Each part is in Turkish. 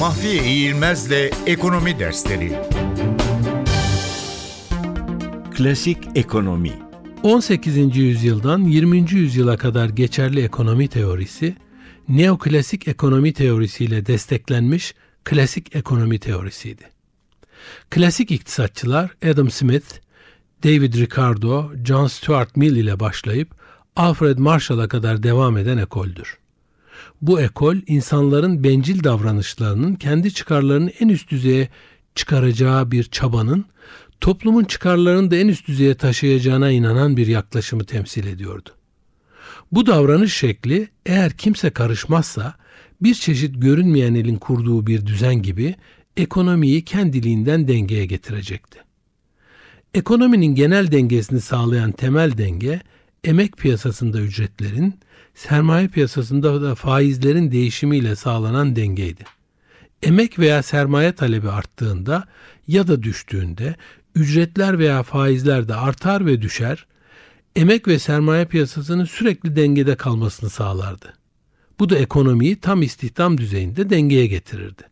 Mahfi Eğilmez'le Ekonomi Dersleri. Klasik Ekonomi. 18. yüzyıldan 20. yüzyıla kadar geçerli ekonomi teorisi, neoklasik ekonomi teorisiyle desteklenmiş klasik ekonomi teorisiydi. Klasik iktisatçılar Adam Smith, David Ricardo, John Stuart Mill ile başlayıp Alfred Marshall'a kadar devam eden ekoldür. Bu ekol, insanların bencil davranışlarının kendi çıkarlarını en üst düzeye çıkaracağı bir çabanın, toplumun çıkarlarını da en üst düzeye taşıyacağına inanan bir yaklaşımı temsil ediyordu. Bu davranış şekli, eğer kimse karışmazsa, bir çeşit görünmeyen elin kurduğu bir düzen gibi ekonomiyi kendiliğinden dengeye getirecekti. Ekonominin genel dengesini sağlayan temel denge, emek piyasasında ücretlerin, sermaye piyasasında da faizlerin değişimiyle sağlanan dengeydi. Emek veya sermaye talebi arttığında ya da düştüğünde ücretler veya faizler de artar ve düşer, emek ve sermaye piyasasının sürekli dengede kalmasını sağlardı. Bu da ekonomiyi tam istihdam düzeyinde dengeye getirirdi.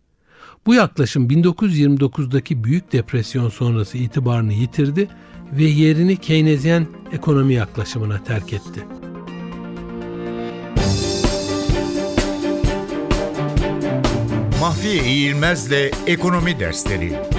Bu yaklaşım 1929'daki Büyük Depresyon sonrası itibarını yitirdi ve yerini Keynesiyen ekonomi yaklaşımına terk etti. Mahfi Eğilmez'le Ekonomi Dersleri.